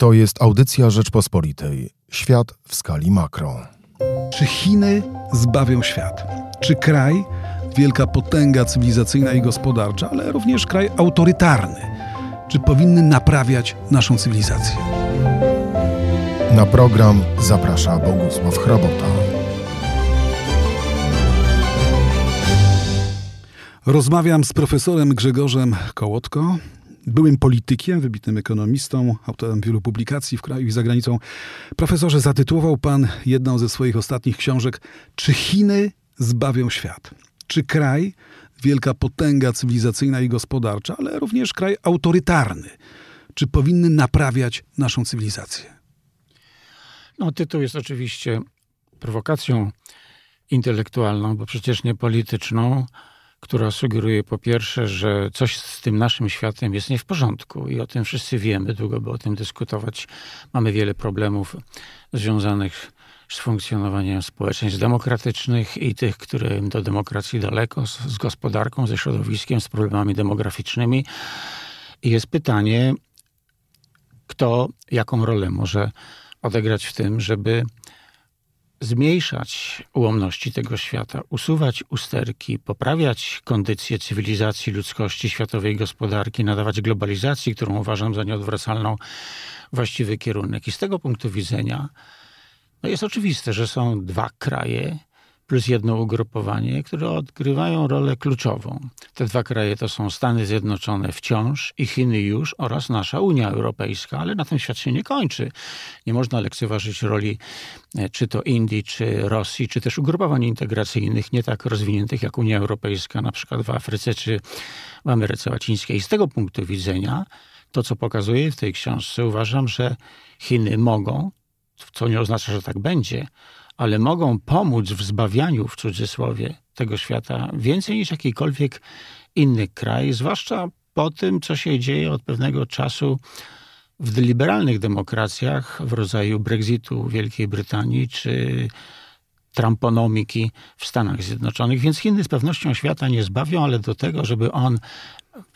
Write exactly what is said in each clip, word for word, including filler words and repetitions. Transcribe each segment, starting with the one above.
To jest audycja Rzeczpospolitej. Świat w skali makro. Czy Chiny zbawią świat? Czy kraj, wielka potęga cywilizacyjna i gospodarcza, ale również kraj autorytarny, czy powinny naprawiać naszą cywilizację? Na program zaprasza Bogusław Chrabota. Rozmawiam z profesorem Grzegorzem Kołodko, byłym politykiem, wybitnym ekonomistą, autorem wielu publikacji w kraju i za granicą. Profesorze, zatytułował pan jedną ze swoich ostatnich książek „Czy Chiny zbawią świat? Czy kraj, wielka potęga cywilizacyjna i gospodarcza, ale również kraj autorytarny, czy powinny naprawiać naszą cywilizację?” No, tytuł jest oczywiście prowokacją intelektualną, bo przecież nie polityczną, która sugeruje po pierwsze, że coś z tym naszym światem jest nie w porządku i o tym wszyscy wiemy, długo by o tym dyskutować. Mamy wiele problemów związanych z funkcjonowaniem społeczeństw demokratycznych i tych, które do demokracji daleko, z, z gospodarką, ze środowiskiem, z problemami demograficznymi. I jest pytanie, kto jaką rolę może odegrać w tym, żeby zmniejszać ułomności tego świata, usuwać usterki, poprawiać kondycję cywilizacji, ludzkości, światowej gospodarki, nadawać globalizacji, którą uważam za nieodwracalną, właściwy kierunek. I z tego punktu widzenia no jest oczywiste, że są dwa kraje plus jedno ugrupowanie, które odgrywają rolę kluczową. Te dwa kraje to są Stany Zjednoczone wciąż i Chiny już oraz nasza Unia Europejska, ale na tym świat się nie kończy. Nie można lekceważyć roli czy to Indii, czy Rosji, czy też ugrupowań integracyjnych nie tak rozwiniętych jak Unia Europejska, na przykład w Afryce czy w Ameryce Łacińskiej. I z tego punktu widzenia to, co pokazuję w tej książce, uważam, że Chiny mogą, co nie oznacza, że tak będzie, ale mogą pomóc w zbawianiu, w cudzysłowie, tego świata więcej niż jakikolwiek inny kraj, zwłaszcza po tym, co się dzieje od pewnego czasu w liberalnych demokracjach, w rodzaju Brexitu w Wielkiej Brytanii, czy Trumponomiki w Stanach Zjednoczonych. Więc Chiny z pewnością świata nie zbawią, ale do tego, żeby on,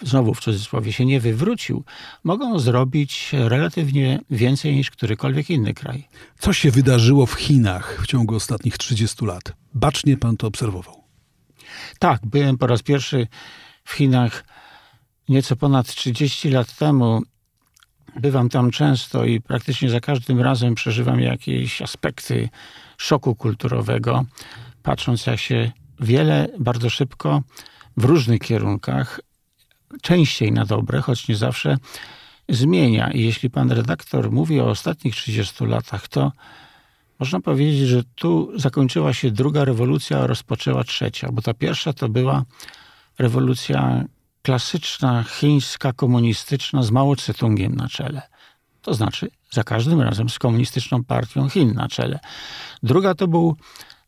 znowu w cudzysłowie, się nie wywrócił, mogą zrobić relatywnie więcej niż którykolwiek inny kraj. Co się wydarzyło w Chinach w ciągu ostatnich trzydziestu lat? Bacznie pan to obserwował. Tak, byłem po raz pierwszy w Chinach nieco ponad trzydzieści lat temu. Bywam tam często i praktycznie za każdym razem przeżywam jakieś aspekty szoku kulturowego, patrząc jak się wiele bardzo szybko w różnych kierunkach, częściej na dobre, choć nie zawsze, zmienia. I jeśli pan redaktor mówi o ostatnich trzydziestu latach, to można powiedzieć, że tu zakończyła się druga rewolucja, a rozpoczęła trzecia, bo ta pierwsza to była rewolucja klasyczna, chińska, komunistyczna z Mao Zedongiem na czele. To znaczy za każdym razem z komunistyczną partią Chin na czele. Druga to był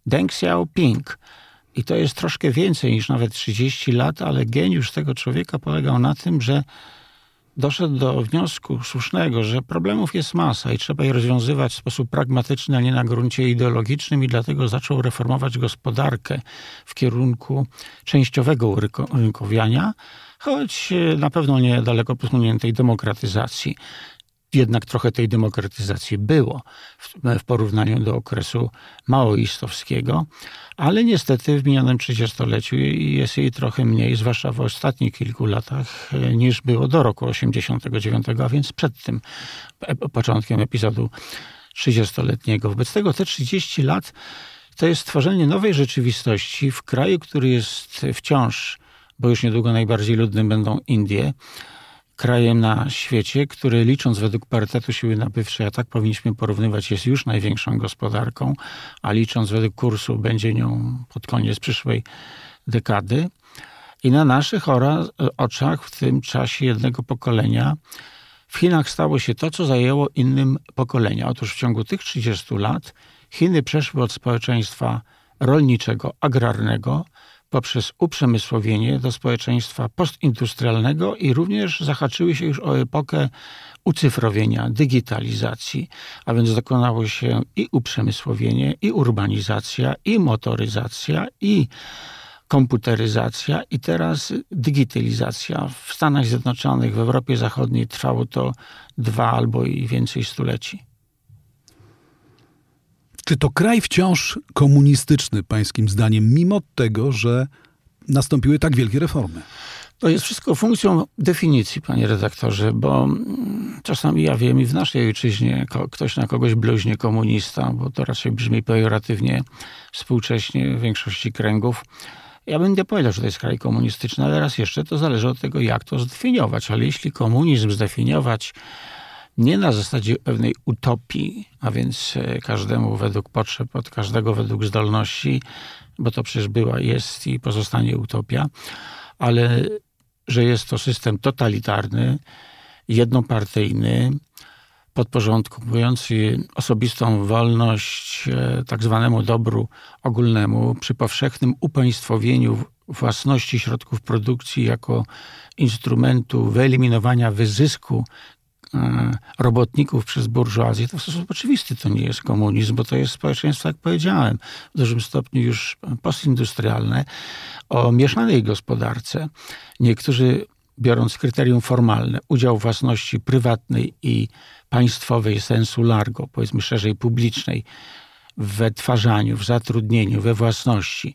Deng Xiaoping. I to jest troszkę więcej niż nawet trzydzieści lat, ale geniusz tego człowieka polegał na tym, że doszedł do wniosku słusznego, że problemów jest masa i trzeba je rozwiązywać w sposób pragmatyczny, a nie na gruncie ideologicznym i dlatego zaczął reformować gospodarkę w kierunku częściowego urynkowiania, choć na pewno nie daleko posuniętej demokratyzacji. Jednak trochę tej demokratyzacji było w, w porównaniu do okresu maoistowskiego, ale niestety w minionym trzydziestoleciu jest jej trochę mniej, zwłaszcza w ostatnich kilku latach, niż było do roku osiemdziesiątego dziewiątego, a więc przed tym początkiem epizodu trzydziestoletniego. Wobec tego te trzydzieści lat to jest tworzenie nowej rzeczywistości w kraju, który jest wciąż, bo już niedługo najbardziej ludnym będą Indie, krajem na świecie, który licząc według parytetu siły nabywczej, a tak powinniśmy porównywać, jest już największą gospodarką, a licząc według kursu będzie nią pod koniec przyszłej dekady. I na naszych oczach w tym czasie jednego pokolenia w Chinach stało się to, co zajęło innym pokolenia. Otóż w ciągu tych trzydziestu lat Chiny przeszły od społeczeństwa rolniczego, agrarnego, poprzez uprzemysłowienie do społeczeństwa postindustrialnego i również zahaczyły się już o epokę ucyfrowienia, digitalizacji, a więc dokonało się i uprzemysłowienie, i urbanizacja, i motoryzacja, i komputeryzacja i teraz digitalizacja. W Stanach Zjednoczonych, w Europie Zachodniej trwało to dwa albo i więcej stuleci. Czy to kraj wciąż komunistyczny, pańskim zdaniem, mimo tego, że nastąpiły tak wielkie reformy? To jest wszystko funkcją definicji, panie redaktorze, bo czasami ja wiem i w naszej ojczyźnie ktoś na kogoś bluźnie komunista, bo to raczej brzmi pejoratywnie współcześnie w większości kręgów. Ja bym nie powiedział, że to jest kraj komunistyczny, ale raz jeszcze to zależy od tego, jak to zdefiniować. Ale jeśli komunizm zdefiniować nie na zasadzie pewnej utopii, a więc każdemu według potrzeb, od każdego według zdolności, bo to przecież była, jest i pozostanie utopia, ale że jest to system totalitarny, jednopartyjny, podporządkowujący osobistą wolność tak zwanemu dobru ogólnemu przy powszechnym upaństwowieniu własności środków produkcji jako instrumentu wyeliminowania wyzysku robotników przez burżuazję, to w sposób oczywisty to nie jest komunizm, bo to jest społeczeństwo, jak powiedziałem, w dużym stopniu już postindustrialne, o mieszanej gospodarce. Niektórzy, biorąc kryterium formalne, udział własności prywatnej i państwowej sensu largo, powiedzmy szerzej publicznej, w wytwarzaniu, w zatrudnieniu, we własności,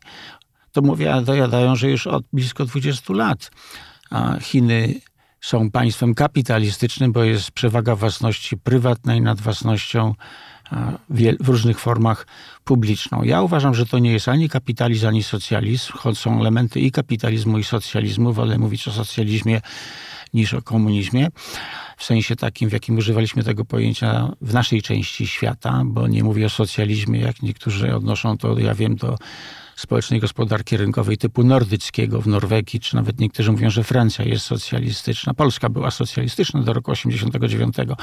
to mówię, dojadają, że już od blisko dwudziestu lat Chiny są państwem kapitalistycznym, bo jest przewaga własności prywatnej nad własnością w różnych formach publiczną. Ja uważam, że to nie jest ani kapitalizm, ani socjalizm. Są elementy i kapitalizmu, i socjalizmu. Wolę mówić o socjalizmie niż o komunizmie. W sensie takim, w jakim używaliśmy tego pojęcia w naszej części świata, bo nie mówię o socjalizmie, jak niektórzy odnoszą to, ja wiem, do społecznej gospodarki rynkowej typu nordyckiego w Norwegii, czy nawet niektórzy mówią, że Francja jest socjalistyczna. Polska była socjalistyczna do roku osiemdziesiątego dziewiątego.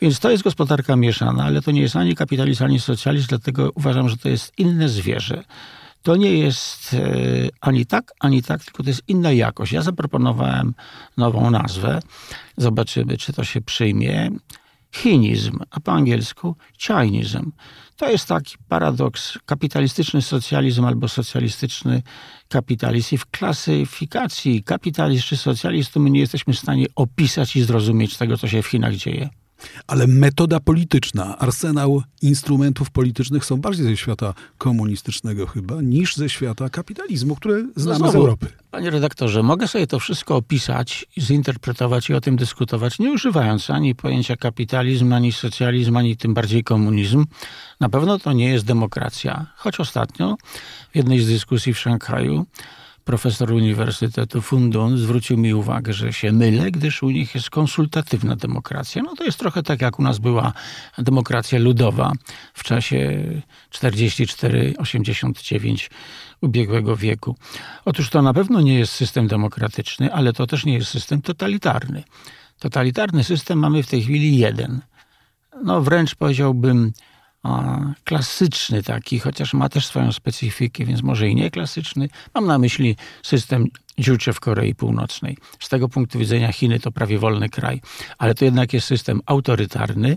Więc to jest gospodarka mieszana, ale to nie jest ani kapitalizm, ani socjalizm, dlatego uważam, że to jest inne zwierzę. To nie jest ani tak, ani tak, tylko to jest inna jakość. Ja zaproponowałem nową nazwę. Zobaczymy, czy to się przyjmie. Chinizm, a po angielsku Chinism. To jest taki paradoks, kapitalistyczny socjalizm albo socjalistyczny kapitalizm. I w klasyfikacji kapitalizm czy socjalizm my nie jesteśmy w stanie opisać i zrozumieć tego, co się w Chinach dzieje. Ale metoda polityczna, arsenał instrumentów politycznych są bardziej ze świata komunistycznego chyba, niż ze świata kapitalizmu, które znamy no z Europy. Panie redaktorze, mogę sobie to wszystko opisać, zinterpretować i o tym dyskutować, nie używając ani pojęcia kapitalizm, ani socjalizm, ani tym bardziej komunizm. Na pewno to nie jest demokracja. Choć ostatnio w jednej z dyskusji w Szanghaju profesor Uniwersytetu Fundun zwrócił mi uwagę, że się mylę, gdyż u nich jest konsultatywna demokracja. No to jest trochę tak, jak u nas była demokracja ludowa w czasie czterdziestego czwartego do osiemdziesiątego dziewiątego ubiegłego wieku. Otóż to na pewno nie jest system demokratyczny, ale to też nie jest system totalitarny. Totalitarny system mamy w tej chwili jeden. No wręcz powiedziałbym klasyczny taki, chociaż ma też swoją specyfikę, więc może i nie klasyczny. Mam na myśli system Juche w Korei Północnej. Z tego punktu widzenia Chiny to prawie wolny kraj, ale to jednak jest system autorytarny,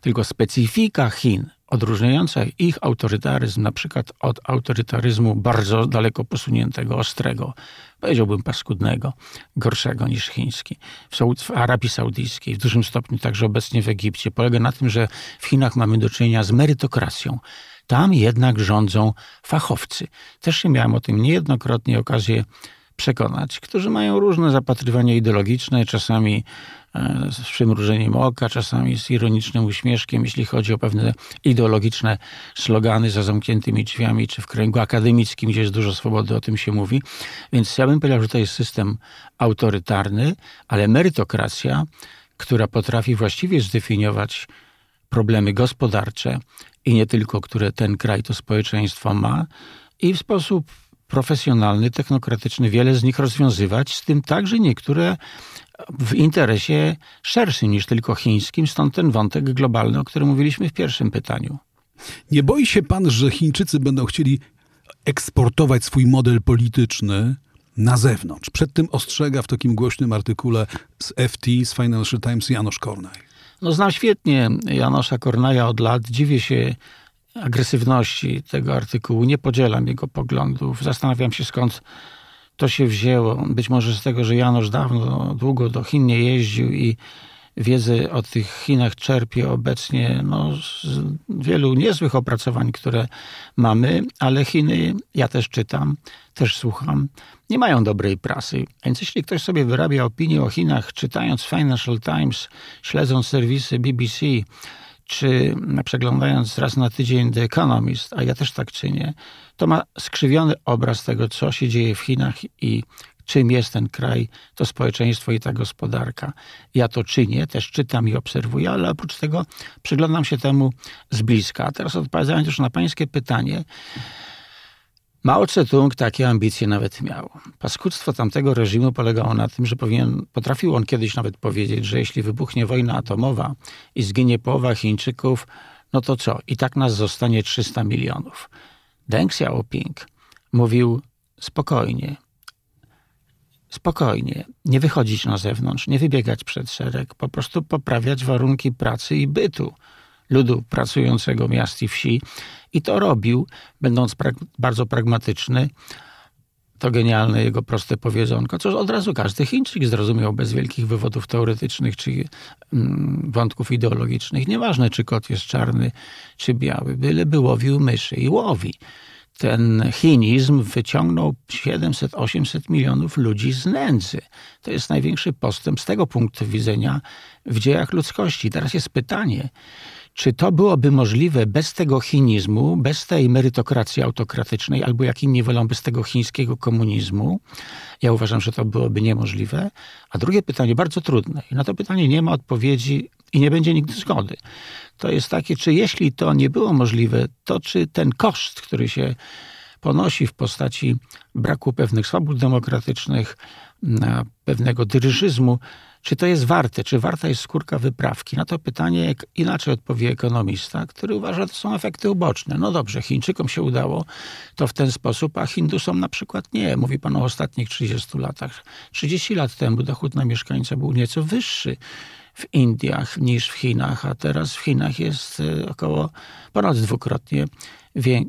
tylko specyfika Chin odróżniająca ich autorytaryzm na przykład od autorytaryzmu bardzo daleko posuniętego, ostrego, powiedziałbym paskudnego, gorszego niż chiński. W Arabii Saudyjskiej, w dużym stopniu także obecnie w Egipcie, polega na tym, że w Chinach mamy do czynienia z merytokracją. Tam jednak rządzą fachowcy. Też się miałem o tym niejednokrotnie okazję przekonać, którzy mają różne zapatrywania ideologiczne, czasami z przymrużeniem oka, czasami z ironicznym uśmieszkiem, jeśli chodzi o pewne ideologiczne slogany za zamkniętymi drzwiami, czy w kręgu akademickim, gdzie jest dużo swobody, o tym się mówi. Więc ja bym powiedział, że to jest system autorytarny, ale merytokracja, która potrafi właściwie zdefiniować problemy gospodarcze i nie tylko, które ten kraj, to społeczeństwo ma i w sposób profesjonalny, technokratyczny, wiele z nich rozwiązywać, z tym także niektóre w interesie szerszym niż tylko chińskim, stąd ten wątek globalny, o którym mówiliśmy w pierwszym pytaniu. Nie boi się pan, że Chińczycy będą chcieli eksportować swój model polityczny na zewnątrz? Przed tym ostrzega w takim głośnym artykule z F T, z Financial Times, János Kornai. No znam świetnie Jánosza Kornaja od lat. Dziwię się agresywności tego artykułu. Nie podzielam jego poglądów. Zastanawiam się, skąd to się wzięło. Być może z tego, że János dawno, długo do Chin nie jeździł i wiedzę o tych Chinach czerpie obecnie no, z wielu niezłych opracowań, które mamy, ale Chiny, ja też czytam, też słucham, nie mają dobrej prasy. Więc jeśli ktoś sobie wyrabia opinię o Chinach, czytając Financial Times, śledząc serwisy B B C, czy przeglądając raz na tydzień The Economist, a ja też tak czynię, to ma skrzywiony obraz tego, co się dzieje w Chinach i czym jest ten kraj, to społeczeństwo i ta gospodarka. Ja to czynię, też czytam i obserwuję, ale oprócz tego przyglądam się temu z bliska. A teraz odpowiadając już na pańskie pytanie, Mao Zedong takie ambicje nawet miał. Paskudstwo tamtego reżimu polegało na tym, że powinien, potrafił on kiedyś nawet powiedzieć, że jeśli wybuchnie wojna atomowa i zginie połowa Chińczyków, no to co? I tak nas zostanie trzysta milionów. Deng Xiaoping mówił spokojnie, spokojnie, nie wychodzić na zewnątrz, nie wybiegać przed szereg, po prostu poprawiać warunki pracy i bytu ludu pracującego miast i wsi. I to robił, będąc prag- bardzo pragmatyczny. To genialne jego proste powiedzonko, co od razu każdy Chińczyk zrozumiał bez wielkich wywodów teoretycznych czy mm, wątków ideologicznych. Nieważne, czy kot jest czarny, czy biały, byleby łowił myszy i łowi. Ten chinizm wyciągnął siedemset osiemset milionów ludzi z nędzy. To jest największy postęp z tego punktu widzenia w dziejach ludzkości. Teraz jest pytanie, czy to byłoby możliwe bez tego chinizmu, bez tej merytokracji autokratycznej, albo jak inni wolą, bez tego chińskiego komunizmu? Ja uważam, że to byłoby niemożliwe. A drugie pytanie, bardzo trudne. I na to pytanie nie ma odpowiedzi i nie będzie nigdy zgody. To jest takie, czy jeśli to nie było możliwe, to czy ten koszt, który się ponosi w postaci braku pewnych swobód demokratycznych, pewnego dyryżyzmu, czy to jest warte, czy warta jest skórka wyprawki? Na to pytanie inaczej odpowie ekonomista, który uważa, że to są efekty uboczne. No dobrze, Chińczykom się udało to w ten sposób, a Hindusom na przykład nie. Mówi pan o ostatnich trzydziestu latach. trzydzieści lat temu dochód na mieszkańca był nieco wyższy w Indiach niż w Chinach, a teraz w Chinach jest około ponad dwukrotnie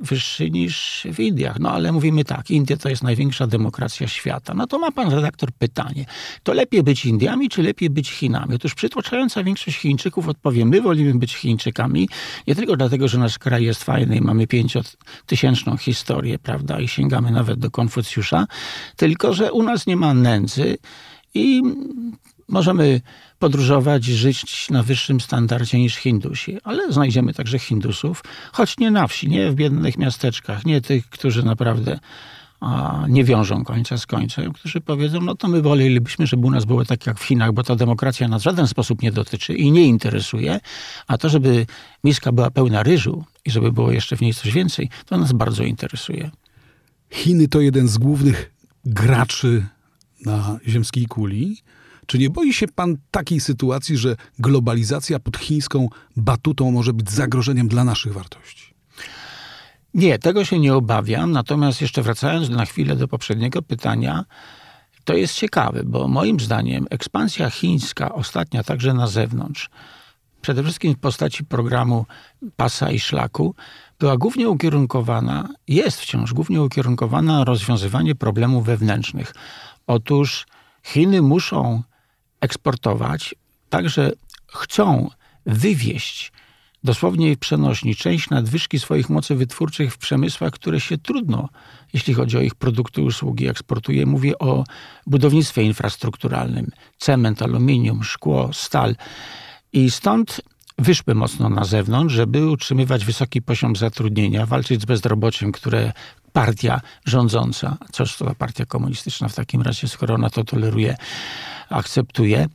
wyższy niż w Indiach. No ale mówimy tak, Indie to jest największa demokracja świata. No to ma pan redaktor pytanie, to lepiej być Indiami, czy lepiej być Chinami? Otóż przytłaczająca większość Chińczyków odpowie, my wolimy być Chińczykami, nie tylko dlatego, że nasz kraj jest fajny i mamy pięciotysięczną historię, prawda, i sięgamy nawet do Konfucjusza, tylko że u nas nie ma nędzy i możemy podróżować, żyć na wyższym standardzie niż Hindusi, ale znajdziemy także Hindusów, choć nie na wsi, nie w biednych miasteczkach, nie tych, którzy naprawdę a, nie wiążą końca z końcem, którzy powiedzą, no to my wolelibyśmy, żeby u nas było tak jak w Chinach, bo ta demokracja nas w żaden sposób nie dotyczy i nie interesuje, a to, żeby miska była pełna ryżu i żeby było jeszcze w niej coś więcej, to nas bardzo interesuje. Chiny to jeden z głównych graczy na ziemskiej kuli. Czy nie boi się pan takiej sytuacji, że globalizacja pod chińską batutą może być zagrożeniem dla naszych wartości? Nie, tego się nie obawiam. Natomiast jeszcze wracając na chwilę do poprzedniego pytania, to jest ciekawe, bo moim zdaniem ekspansja chińska ostatnia także na zewnątrz, przede wszystkim w postaci programu Pasa i Szlaku, była głównie ukierunkowana, jest wciąż głównie ukierunkowana na rozwiązywanie problemów wewnętrznych. Otóż Chiny muszą eksportować, także chcą wywieźć dosłownie w przenośni część nadwyżki swoich mocy wytwórczych w przemysłach, które się trudno, jeśli chodzi o ich produkty, usługi, eksportuje. Mówię o budownictwie infrastrukturalnym, cement, aluminium, szkło, stal i stąd wyszły mocno na zewnątrz, żeby utrzymywać wysoki poziom zatrudnienia, walczyć z bezrobociem, które partia rządząca, coś to partia komunistyczna w takim razie, skoro ona to toleruje, akceptuje.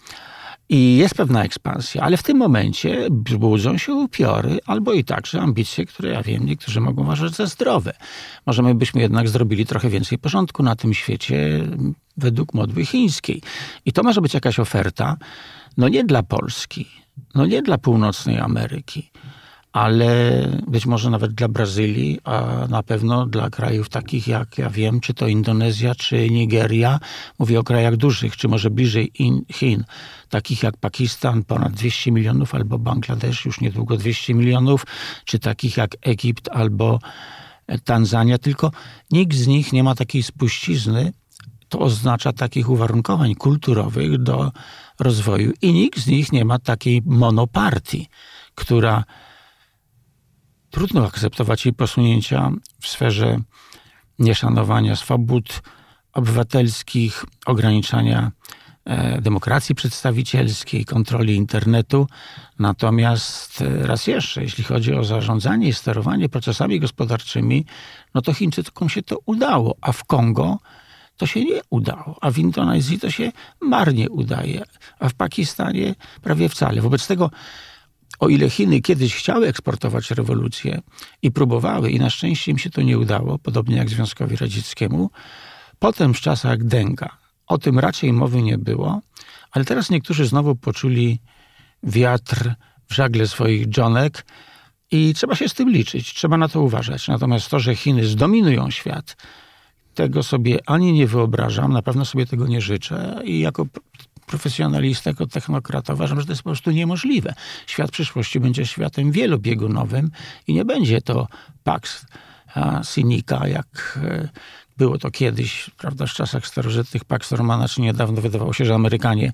I jest pewna ekspansja, ale w tym momencie budzą się upiory albo i także ambicje, które ja wiem, niektórzy mogą uważać za zdrowe. Może my byśmy jednak zrobili trochę więcej porządku na tym świecie według modły chińskiej. I to może być jakaś oferta, no nie dla Polski, no nie dla północnej Ameryki, ale być może nawet dla Brazylii, a na pewno dla krajów takich jak, ja wiem, czy to Indonezja, czy Nigeria, mówię o krajach dużych, czy może bliżej Chin, takich jak Pakistan, ponad dwieście milionów, albo Bangladesz, już niedługo dwieście milionów, czy takich jak Egipt, albo Tanzania, tylko nikt z nich nie ma takiej spuścizny, to oznacza takich uwarunkowań kulturowych do rozwoju i nikt z nich nie ma takiej monopartii, która trudno akceptować jej posunięcia w sferze nieszanowania swobód obywatelskich, ograniczania demokracji przedstawicielskiej, kontroli internetu. Natomiast raz jeszcze, jeśli chodzi o zarządzanie i sterowanie procesami gospodarczymi, no to Chińczykom się to udało, a w Kongo to się nie udało, a w Indonezji to się marnie udaje, a w Pakistanie prawie wcale. Wobec tego, o ile Chiny kiedyś chciały eksportować rewolucję i próbowały, i na szczęście im się to nie udało, podobnie jak Związkowi Radzieckiemu, potem w czasach Denga o tym raczej mowy nie było, ale teraz niektórzy znowu poczuli wiatr w żagle swoich dżonek i trzeba się z tym liczyć, trzeba na to uważać. Natomiast to, że Chiny zdominują świat, tego sobie ani nie wyobrażam, na pewno sobie tego nie życzę i jako profesjonalista, jako technokrata uważam, że to jest po prostu niemożliwe. Świat przyszłości będzie światem wielobiegunowym i nie będzie to Pax Sinica, jak było to kiedyś, prawda, w czasach starożytnych Pax Romana, czy niedawno wydawało się, że Amerykanie,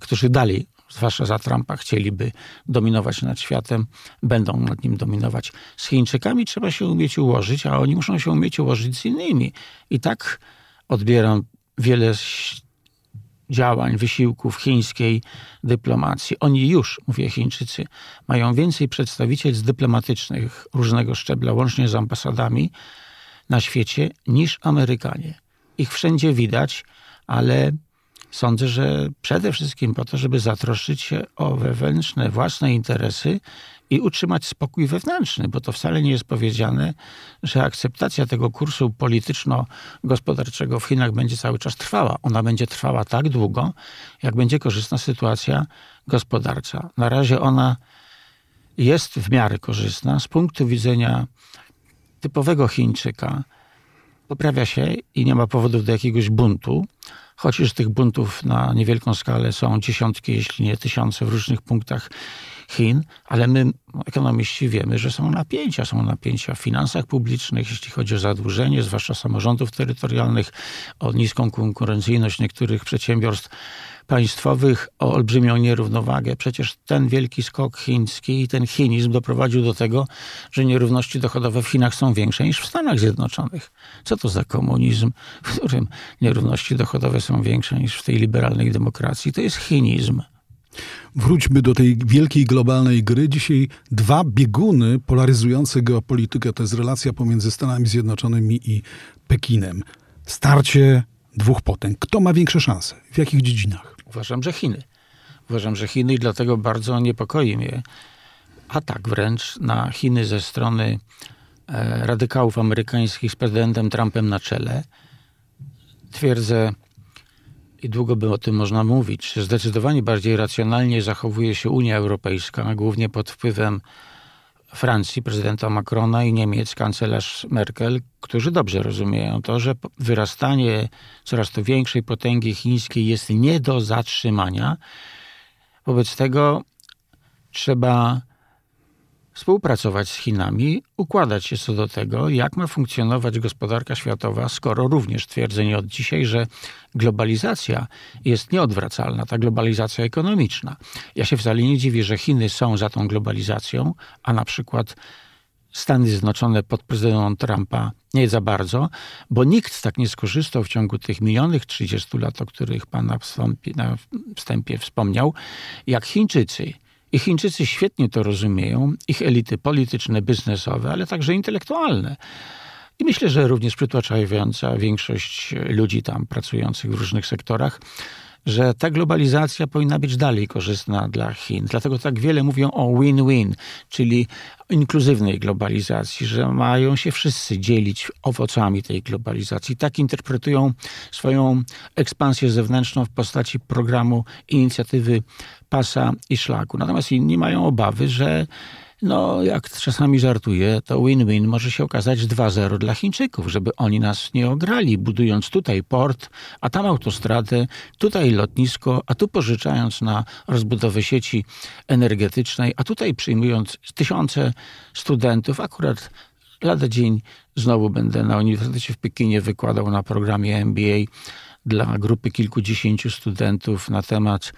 którzy dalej, zwłaszcza za Trumpa, chcieliby dominować nad światem, będą nad nim dominować. Z Chińczykami trzeba się umieć ułożyć, a oni muszą się umieć ułożyć z innymi. I tak odbieram wiele działań, wysiłków chińskiej dyplomacji. Oni już, mówię Chińczycy, mają więcej przedstawicielstw dyplomatycznych różnego szczebla, łącznie z ambasadami na świecie, niż Amerykanie. Ich wszędzie widać, ale sądzę, że przede wszystkim po to, żeby zatroszczyć się o wewnętrzne, własne interesy i utrzymać spokój wewnętrzny, bo to wcale nie jest powiedziane, że akceptacja tego kursu polityczno-gospodarczego w Chinach będzie cały czas trwała. Ona będzie trwała tak długo, jak będzie korzystna sytuacja gospodarcza. Na razie ona jest w miarę korzystna z punktu widzenia typowego Chińczyka. Poprawia się i nie ma powodów do jakiegoś buntu, chociaż tych buntów na niewielką skalę są dziesiątki, jeśli nie tysiące w różnych punktach Chin, ale my, ekonomiści, wiemy, że są napięcia. Są napięcia w finansach publicznych, jeśli chodzi o zadłużenie, zwłaszcza samorządów terytorialnych, o niską konkurencyjność niektórych przedsiębiorstw państwowych, o olbrzymią nierównowagę. Przecież ten wielki skok chiński i ten chinizm doprowadził do tego, że nierówności dochodowe w Chinach są większe niż w Stanach Zjednoczonych. Co to za komunizm, w którym nierówności dochodowe są większe niż w tej liberalnej demokracji? To jest chinizm. Wróćmy do tej wielkiej globalnej gry. Dzisiaj dwa bieguny polaryzujące geopolitykę. To jest relacja pomiędzy Stanami Zjednoczonymi i Pekinem. Starcie dwóch potęg. Kto ma większe szanse? W jakich dziedzinach? Uważam, że Chiny. Uważam, że Chiny i dlatego bardzo niepokoi mnie atak wręcz na Chiny ze strony e, radykałów amerykańskich z prezydentem Trumpem na czele. Twierdzę, i długo by o tym można mówić, że zdecydowanie bardziej racjonalnie zachowuje się Unia Europejska, głównie pod wpływem Francji, prezydenta Macrona i Niemiec, kanclerz Merkel, którzy dobrze rozumieją to, że wyrastanie coraz to większej potęgi chińskiej jest nie do zatrzymania. Wobec tego trzeba współpracować z Chinami, układać się co do tego, jak ma funkcjonować gospodarka światowa, skoro również twierdzę nie od dzisiaj, że globalizacja jest nieodwracalna, ta globalizacja ekonomiczna. Ja się wcale nie dziwię, że Chiny są za tą globalizacją, a na przykład Stany Zjednoczone pod prezydentem Trumpa nie za bardzo, bo nikt tak nie skorzystał w ciągu tych minionych trzydziestu lat, o których pan na wstępie, na wstępie wspomniał, jak Chińczycy. I Chińczycy świetnie to rozumieją, ich elity polityczne, biznesowe, ale także intelektualne. I myślę, że również przytłaczająca większość ludzi tam pracujących w różnych sektorach, że ta globalizacja powinna być dalej korzystna dla Chin. Dlatego tak wiele mówią o win-win, czyli inkluzywnej globalizacji, że mają się wszyscy dzielić owocami tej globalizacji. Tak interpretują swoją ekspansję zewnętrzną w postaci programu inicjatywy Pasa i Szlaku. Natomiast inni mają obawy, że no jak czasami żartuję, to win-win może się okazać dwa zero dla Chińczyków, żeby oni nas nie ograli, budując tutaj port, a tam autostrady, tutaj lotnisko, a tu pożyczając na rozbudowę sieci energetycznej, a tutaj przyjmując tysiące studentów, akurat lada dzień znowu będę na Uniwersytecie w Pekinie wykładał na programie M B A dla grupy kilkudziesięciu studentów na temat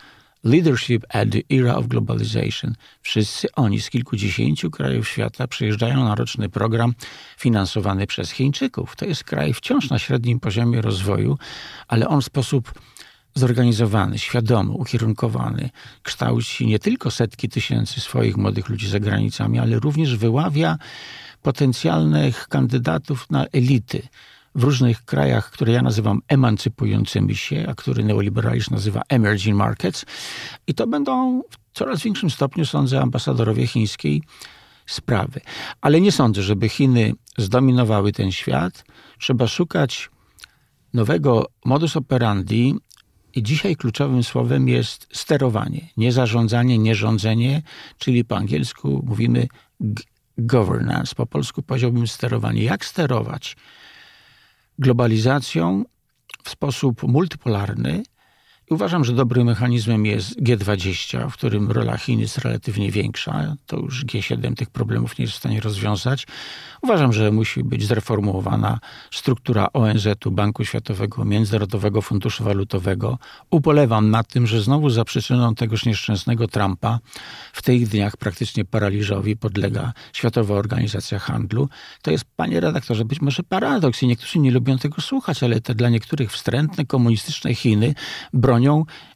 Leadership at the Era of Globalization. Wszyscy oni z kilkudziesięciu krajów świata przyjeżdżają na roczny program finansowany przez Chińczyków. To jest kraj wciąż na średnim poziomie rozwoju, ale on w sposób zorganizowany, świadomy, ukierunkowany kształci nie tylko setki tysięcy swoich młodych ludzi za granicami, ale również wyławia potencjalnych kandydatów na elity w różnych krajach, które ja nazywam emancypującymi się, a który neoliberalizm nazywa emerging markets. I to będą w coraz większym stopniu, sądzę, ambasadorowie chińskiej sprawy. Ale nie sądzę, żeby Chiny zdominowały ten świat. Trzeba szukać nowego modus operandi. I dzisiaj kluczowym słowem jest sterowanie, nie zarządzanie, nie rządzenie, czyli po angielsku mówimy governance, po polsku powiedziałbym sterowanie. Jak sterować globalizacją w sposób multipolarny? Uważam, że dobrym mechanizmem jest G dwadzieścia, w którym rola Chin jest relatywnie większa. To już G siedem tych problemów nie jest w stanie rozwiązać. Uważam, że musi być zreformułowana struktura O N Z u, Banku Światowego, Międzynarodowego Funduszu Walutowego. Ubolewam nad tym, że znowu za przyczyną tegoż nieszczęsnego Trumpa w tych dniach praktycznie paraliżowi podlega Światowa Organizacja Handlu. To jest, panie redaktorze, być może paradoks i niektórzy nie lubią tego słuchać, ale te dla niektórych wstrętne komunistyczne Chiny bronią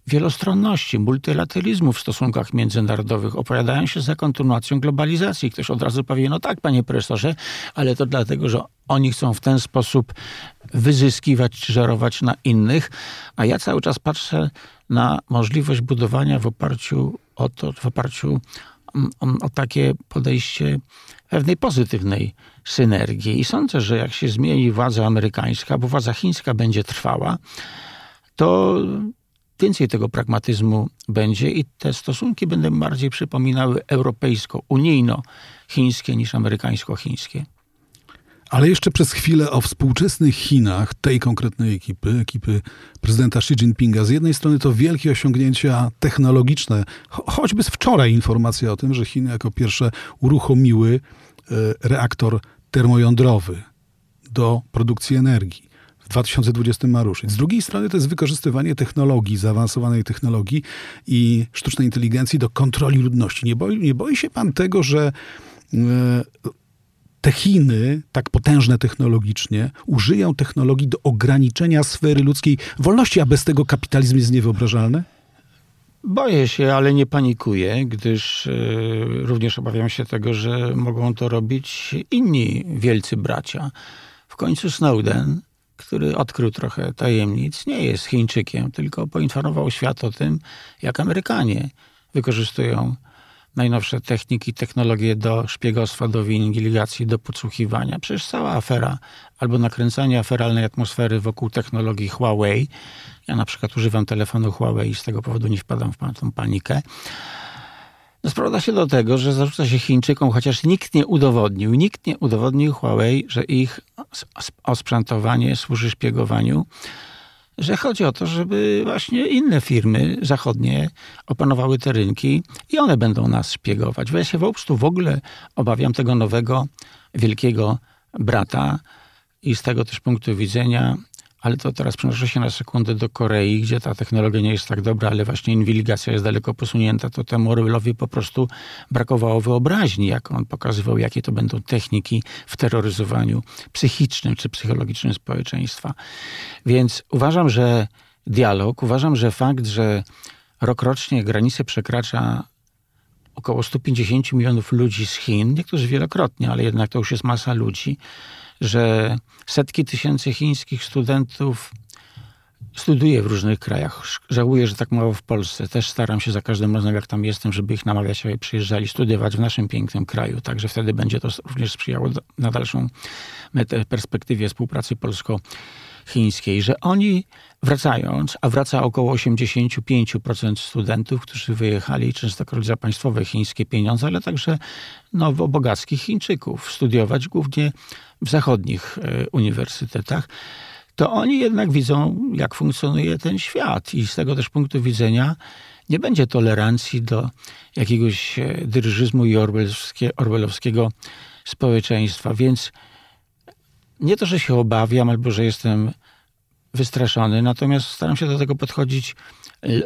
wielostronności, multilateralizmu w stosunkach międzynarodowych, opowiadają się za kontynuacją globalizacji. Ktoś od razu powie, no tak, panie profesorze, ale to dlatego, że oni chcą w ten sposób wyzyskiwać czy żerować na innych, a ja cały czas patrzę na możliwość budowania w oparciu o to, w oparciu o takie podejście pewnej pozytywnej synergii. I sądzę, że jak się zmieni władza amerykańska, bo władza chińska będzie trwała, to więcej tego pragmatyzmu będzie i te stosunki będą bardziej przypominały europejsko-unijno-chińskie niż amerykańsko-chińskie. Ale jeszcze przez chwilę o współczesnych Chinach tej konkretnej ekipy, ekipy prezydenta Xi Jinpinga. Z jednej strony to wielkie osiągnięcia technologiczne. Choćby z wczoraj informacja o tym, że Chiny jako pierwsze uruchomiły reaktor termojądrowy do produkcji energii. dwa tysiące dwudziestym ma ruszyć. Z drugiej strony to jest wykorzystywanie technologii, zaawansowanej technologii i sztucznej inteligencji do kontroli ludności. Nie boi, nie boi się pan tego, że y, te Chiny, tak potężne technologicznie, użyją technologii do ograniczenia sfery ludzkiej wolności, a bez tego kapitalizm jest niewyobrażalny? Boję się, ale nie panikuję, gdyż y, również obawiam się tego, że mogą to robić inni wielcy bracia. W końcu Snowden, który odkrył trochę tajemnic, nie jest Chińczykiem, tylko poinformował świat o tym, jak Amerykanie wykorzystują najnowsze techniki, technologie do szpiegostwa, do inwigilacji, do podsłuchiwania. Przecież cała afera albo nakręcanie aferalnej atmosfery wokół technologii Huawei. Ja na przykład używam telefonu Huawei i z tego powodu nie wpadam w tą panikę. No, sprowadza się do tego, że zarzuca się Chińczykom, chociaż nikt nie udowodnił, nikt nie udowodnił Huawei, że ich osprzętowanie służy szpiegowaniu, że chodzi o to, żeby właśnie inne firmy zachodnie opanowały te rynki i one będą nas szpiegować. Bo ja się po prostu w ogóle obawiam tego nowego, wielkiego brata i z tego też punktu widzenia, ale to teraz przenoszę się na sekundę do Korei, gdzie ta technologia nie jest tak dobra, ale właśnie inwigilacja jest daleko posunięta, to temu Orwellowi po prostu brakowało wyobraźni, jak on pokazywał, jakie to będą techniki w terroryzowaniu psychicznym czy psychologicznym społeczeństwa. Więc uważam, że dialog, uważam, że fakt, że rokrocznie granice przekracza około stu pięćdziesięciu milionów ludzi z Chin, niektórzy wielokrotnie, ale jednak to już jest masa ludzi, że setki tysięcy chińskich studentów studiuje w różnych krajach. Żałuję, że tak mało w Polsce. Też staram się za każdym razem, jak tam jestem, żeby ich namawiać, aby przyjeżdżali studiować w naszym pięknym kraju. Także wtedy będzie to również sprzyjało na dalszą metę perspektywie współpracy polsko-chińskiej. chińskiej, że oni wracając, a wraca około osiemdziesiąt pięć procent studentów, którzy wyjechali częstokroć za państwowe chińskie pieniądze, ale także nowo bogackich Chińczyków, studiować głównie w zachodnich y, uniwersytetach, to oni jednak widzą, jak funkcjonuje ten świat i z tego też punktu widzenia nie będzie tolerancji do jakiegoś dyryżyzmu i orwellowskie, orwellowskiego społeczeństwa. Więc nie to, że się obawiam albo że jestem wystraszony, natomiast staram się do tego podchodzić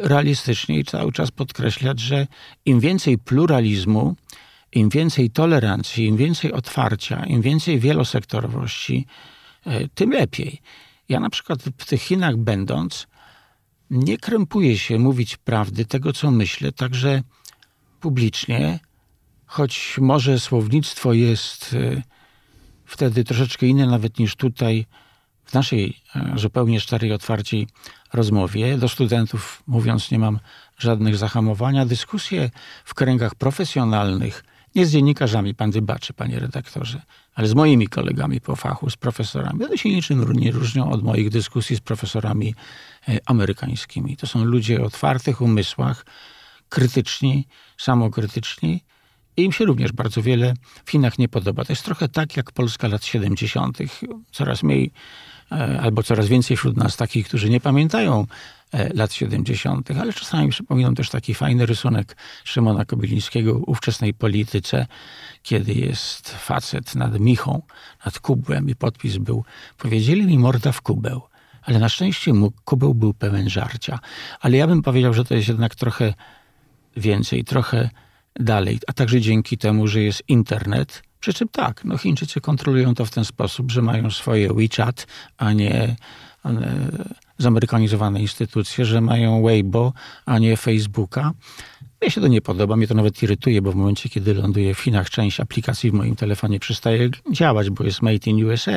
realistycznie i cały czas podkreślać, że im więcej pluralizmu, im więcej tolerancji, im więcej otwarcia, im więcej wielosektorowości, tym lepiej. Ja na przykład w tych Chinach będąc, nie krępuję się mówić prawdy tego, co myślę, także publicznie, choć może słownictwo jest wtedy troszeczkę inne nawet niż tutaj w naszej zupełnie szczerej, otwarciej rozmowie. Do studentów mówiąc nie mam żadnych zahamowań. Dyskusje w kręgach profesjonalnych, nie z dziennikarzami, pan wybaczy, panie redaktorze, ale z moimi kolegami po fachu, z profesorami. One się niczym nie różnią od moich dyskusji z profesorami amerykańskimi. To są ludzie o otwartych umysłach, krytyczni, samokrytyczni i im się również bardzo wiele w Chinach nie podoba. To jest trochę tak jak Polska lat siedemdziesiątych. Coraz mniej albo coraz więcej wśród nas takich, którzy nie pamiętają lat siedemdziesiątych, ale czasami przypominam też taki fajny rysunek Szymona Kobylińskiego w ówczesnej polityce, kiedy jest facet nad michą, nad kubłem i podpis był: powiedzieli mi morda w kubeł, ale na szczęście mu kubeł był pełen żarcia. Ale ja bym powiedział, że to jest jednak trochę więcej, trochę dalej, a także dzięki temu, że jest internet. Przy czym tak, no Chińczycy kontrolują to w ten sposób, że mają swoje WeChat, a nie zamerykanizowane instytucje, że mają Weibo, a nie Facebooka. Mnie się to nie podoba, mnie to nawet irytuje, bo w momencie, kiedy ląduję w Chinach, część aplikacji w moim telefonie przestaje działać, bo jest Made in U S A,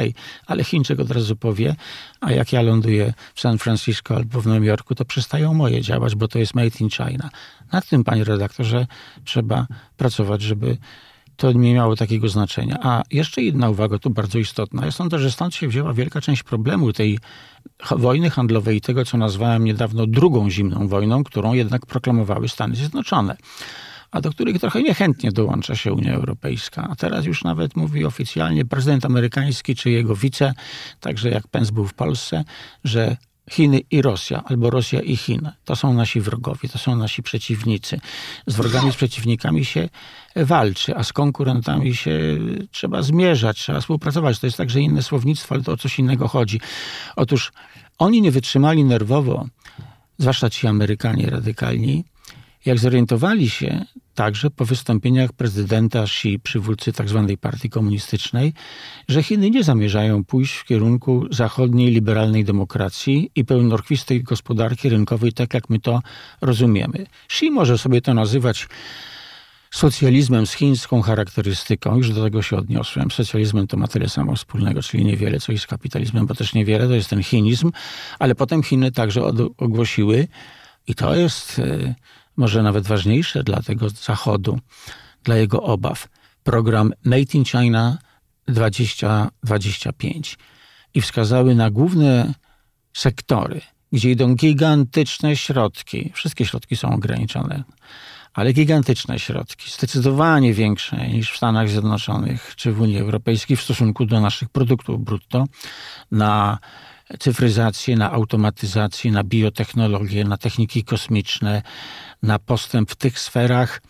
ale Chińczyk od razu powie, a jak ja ląduję w San Francisco albo w Nowym Jorku, to przestają moje działać, bo to jest Made in China. Nad tym, panie redaktorze, trzeba pracować, żeby to nie miało takiego znaczenia. A jeszcze jedna uwaga, tu bardzo istotna. Ja sądzę, że stąd się wzięła wielka część problemu tej wojny handlowej i tego, co nazwałem niedawno drugą zimną wojną, którą jednak proklamowały Stany Zjednoczone, a do których trochę niechętnie dołącza się Unia Europejska. A teraz już nawet mówi oficjalnie prezydent amerykański czy jego wice, także jak Pence był w Polsce, że Chiny i Rosja, albo Rosja i Chiny. To są nasi wrogowie, to są nasi przeciwnicy. Z wrogami, z przeciwnikami się walczy, a z konkurentami się trzeba zmierzać, trzeba współpracować. To jest także inne słownictwo, ale to o coś innego chodzi. Otóż oni nie wytrzymali nerwowo, zwłaszcza ci Amerykanie radykalni, jak zorientowali się także po wystąpieniach prezydenta Xi, przywódcy tzw. partii komunistycznej, że Chiny nie zamierzają pójść w kierunku zachodniej, liberalnej demokracji i pełnorkwistej gospodarki rynkowej, tak jak my to rozumiemy. Xi może sobie to nazywać socjalizmem z chińską charakterystyką, już do tego się odniosłem. Socjalizmem to ma tyle samo wspólnego, czyli niewiele, co i z kapitalizmem, bo też niewiele, to jest ten chinizm, ale potem Chiny także ogłosiły, i to jest może nawet ważniejsze dla tego Zachodu, dla jego obaw, program Made in China dwa tysiące dwudziesty piąty. I wskazały na główne sektory, gdzie idą gigantyczne środki. Wszystkie środki są ograniczone, ale gigantyczne środki, zdecydowanie większe niż w Stanach Zjednoczonych czy w Unii Europejskiej w stosunku do naszych produktów brutto, na cyfryzację, na automatyzację, na biotechnologię, na techniki kosmiczne, na postęp w tych sferach,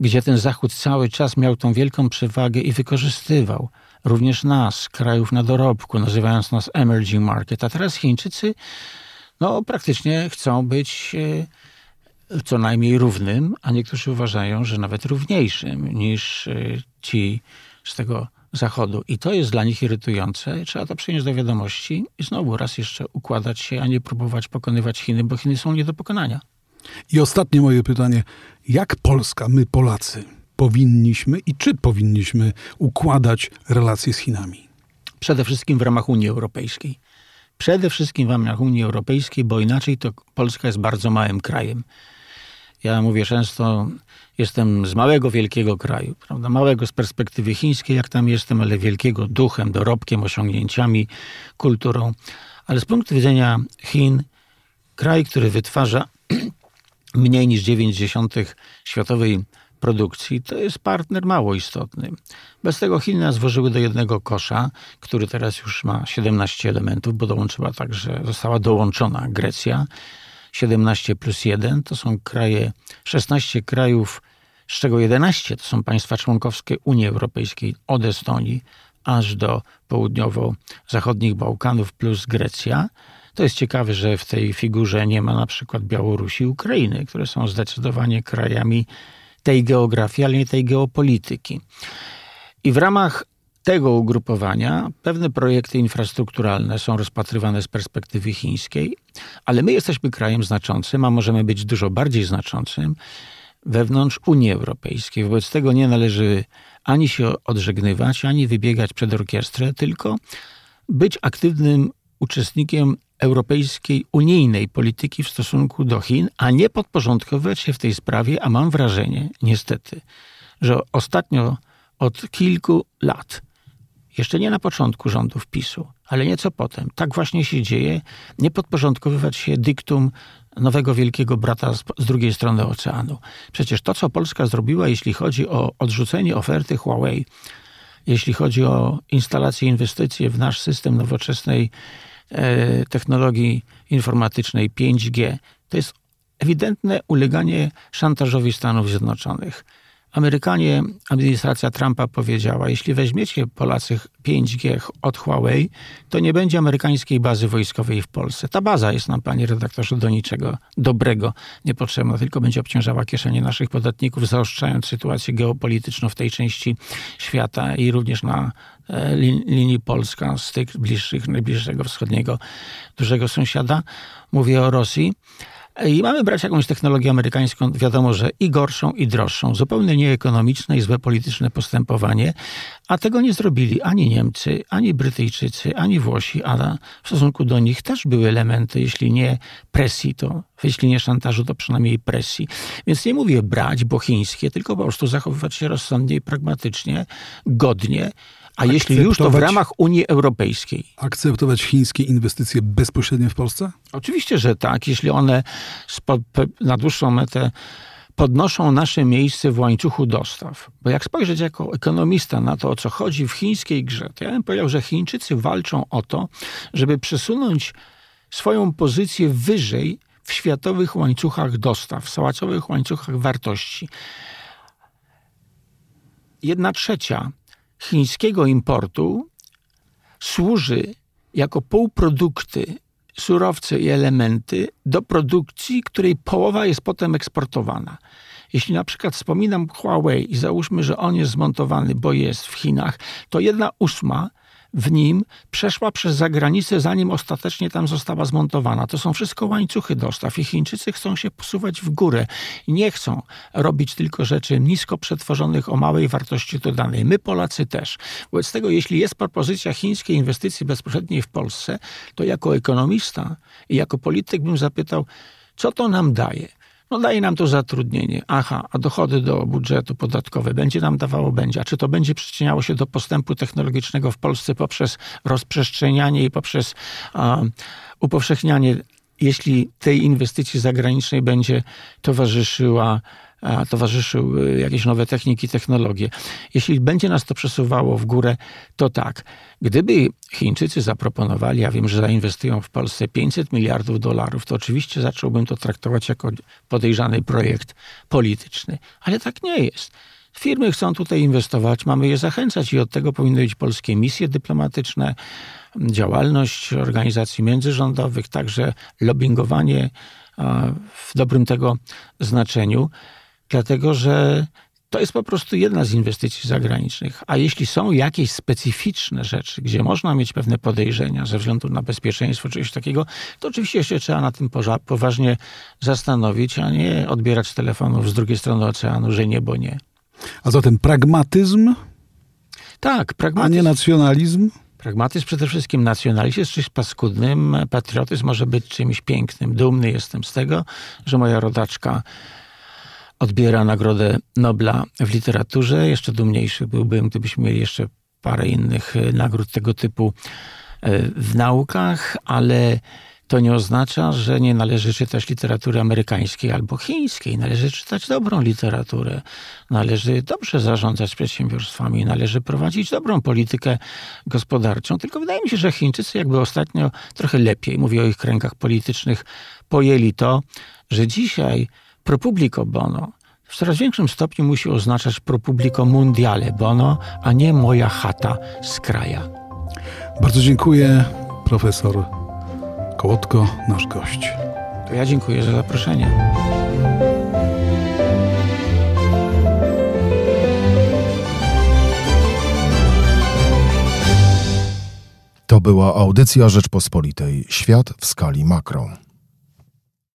gdzie ten Zachód cały czas miał tą wielką przewagę i wykorzystywał również nas, krajów na dorobku, nazywając nas emerging market. A teraz Chińczycy no, praktycznie chcą być co najmniej równym, a niektórzy uważają, że nawet równiejszym niż ci z tego Zachodu. I to jest dla nich irytujące. Trzeba to przyjąć do wiadomości i znowu raz jeszcze układać się, a nie próbować pokonywać Chiny, bo Chiny są nie do pokonania. I ostatnie moje pytanie. Jak Polska, my Polacy, powinniśmy i czy powinniśmy układać relacje z Chinami? Przede wszystkim w ramach Unii Europejskiej. Przede wszystkim w ramach Unii Europejskiej, bo inaczej to Polska jest bardzo małym krajem. Ja mówię często, jestem z małego, wielkiego kraju, prawda? Małego z perspektywy chińskiej, jak tam jestem, ale wielkiego duchem, dorobkiem, osiągnięciami, kulturą. Ale z punktu widzenia Chin, kraj, który wytwarza mniej niż dziewięć dziesiątych światowej produkcji, to jest partner mało istotny. Bez tego Chiny złożyły do jednego kosza, który teraz już ma siedemnaście elementów, bo dołączyła także, została dołączona Grecja. siedemnaście plus jeden to są kraje, szesnaście krajów, z czego jedenaście to są państwa członkowskie Unii Europejskiej, od Estonii aż do południowo-zachodnich Bałkanów plus Grecja. To jest ciekawe, że w tej figurze nie ma na przykład Białorusi i Ukrainy, które są zdecydowanie krajami tej geografii, ale nie tej geopolityki. I w ramach tego ugrupowania pewne projekty infrastrukturalne są rozpatrywane z perspektywy chińskiej, ale my jesteśmy krajem znaczącym, a możemy być dużo bardziej znaczącym wewnątrz Unii Europejskiej. Wobec tego nie należy ani się odżegnywać, ani wybiegać przed orkiestrę, tylko być aktywnym uczestnikiem europejskiej, unijnej polityki w stosunku do Chin, a nie podporządkowywać się w tej sprawie, a mam wrażenie, niestety, że ostatnio od kilku lat, jeszcze nie na początku rządów PiSu, ale nieco potem, tak właśnie się dzieje, nie podporządkowywać się dyktum nowego wielkiego brata z, z drugiej strony oceanu. Przecież to, co Polska zrobiła, jeśli chodzi o odrzucenie oferty Huawei, jeśli chodzi o instalacje, inwestycje w nasz system nowoczesnej e, technologii informatycznej pięć G, to jest ewidentne uleganie szantażowi Stanów Zjednoczonych. Amerykanie, administracja Trumpa powiedziała, jeśli weźmiecie Polacy pięć G od Huawei, to nie będzie amerykańskiej bazy wojskowej w Polsce. Ta baza jest nam, panie redaktorze, do niczego dobrego niepotrzebna, tylko będzie obciążała kieszenie naszych podatników, zaostrzając sytuację geopolityczną w tej części świata i również na linii Polska, styk bliższych, najbliższego wschodniego dużego sąsiada. Mówię o Rosji. I mamy brać jakąś technologię amerykańską, wiadomo, że i gorszą, i droższą. Zupełnie nieekonomiczne i złe polityczne postępowanie. A tego nie zrobili ani Niemcy, ani Brytyjczycy, ani Włosi. A w stosunku do nich też były elementy, jeśli nie presji, to jeśli nie szantażu, to przynajmniej presji. Więc nie mówię brać, bo chińskie, tylko po prostu zachowywać się rozsądnie i pragmatycznie, godnie. A jeśli już, to w ramach Unii Europejskiej. Akceptować chińskie inwestycje bezpośrednio w Polsce? Oczywiście, że tak. Jeśli one na dłuższą metę podnoszą nasze miejsce w łańcuchu dostaw. Bo jak spojrzeć jako ekonomista na to, o co chodzi w chińskiej grze, to ja bym powiedział, że Chińczycy walczą o to, żeby przesunąć swoją pozycję wyżej w światowych łańcuchach dostaw, w sałacowych łańcuchach wartości. Jedna trzecia chińskiego importu służy jako półprodukty, surowce i elementy do produkcji, której połowa jest potem eksportowana. Jeśli na przykład wspominam Huawei i załóżmy, że on jest zmontowany, bo jest w Chinach, to jedna ósma w nim przeszła przez zagranicę, zanim ostatecznie tam została zmontowana. To są wszystko łańcuchy dostaw i Chińczycy chcą się posuwać w górę. Nie chcą robić tylko rzeczy nisko przetworzonych o małej wartości dodanej. My, Polacy, też. Wobec tego, jeśli jest propozycja chińskiej inwestycji bezpośredniej w Polsce, to jako ekonomista i jako polityk bym zapytał, co to nam daje? No daje nam to zatrudnienie. Aha, a dochody do budżetu podatkowe będzie nam dawało? Będzie. A czy to będzie przyczyniało się do postępu technologicznego w Polsce poprzez rozprzestrzenianie i poprzez um, upowszechnianie, jeśli tej inwestycji zagranicznej będzie towarzyszyła towarzyszyły jakieś nowe techniki, technologie. Jeśli będzie nas to przesuwało w górę, to tak. Gdyby Chińczycy zaproponowali, ja wiem, że zainwestują w Polsce pięćset miliardów dolarów, to oczywiście zacząłbym to traktować jako podejrzany projekt polityczny. Ale tak nie jest. Firmy chcą tutaj inwestować, mamy je zachęcać i od tego powinny być polskie misje dyplomatyczne, działalność organizacji międzyrządowych, także lobbingowanie w dobrym tego znaczeniu. Dlatego, że to jest po prostu jedna z inwestycji zagranicznych. A jeśli są jakieś specyficzne rzeczy, gdzie można mieć pewne podejrzenia ze względu na bezpieczeństwo, czy coś takiego, to oczywiście się trzeba na tym poważnie zastanowić, a nie odbierać telefonów z drugiej strony oceanu, że nie, bo nie. A zatem pragmatyzm? Tak, pragmatyzm. A nie nacjonalizm? Pragmatyzm przede wszystkim, nacjonalizm jest czymś paskudnym, patriotyzm może być czymś pięknym. Dumny jestem z tego, że moja rodaczka odbiera Nagrodę Nobla w literaturze. Jeszcze dumniejszy byłbym, gdybyśmy mieli jeszcze parę innych nagród tego typu w naukach, ale to nie oznacza, że nie należy czytać literatury amerykańskiej albo chińskiej. Należy czytać dobrą literaturę. Należy dobrze zarządzać przedsiębiorstwami. Należy prowadzić dobrą politykę gospodarczą. Tylko wydaje mi się, że Chińczycy jakby ostatnio trochę lepiej, mówię o ich kręgach politycznych, pojęli to, że dzisiaj pro publico bono w coraz większym stopniu musi oznaczać pro publico mondiale bono, a nie moja chata z kraja. Bardzo dziękuję, profesor Kołodko, nasz gość. To ja dziękuję za zaproszenie. To była audycja Rzeczpospolitej. Świat w skali makro.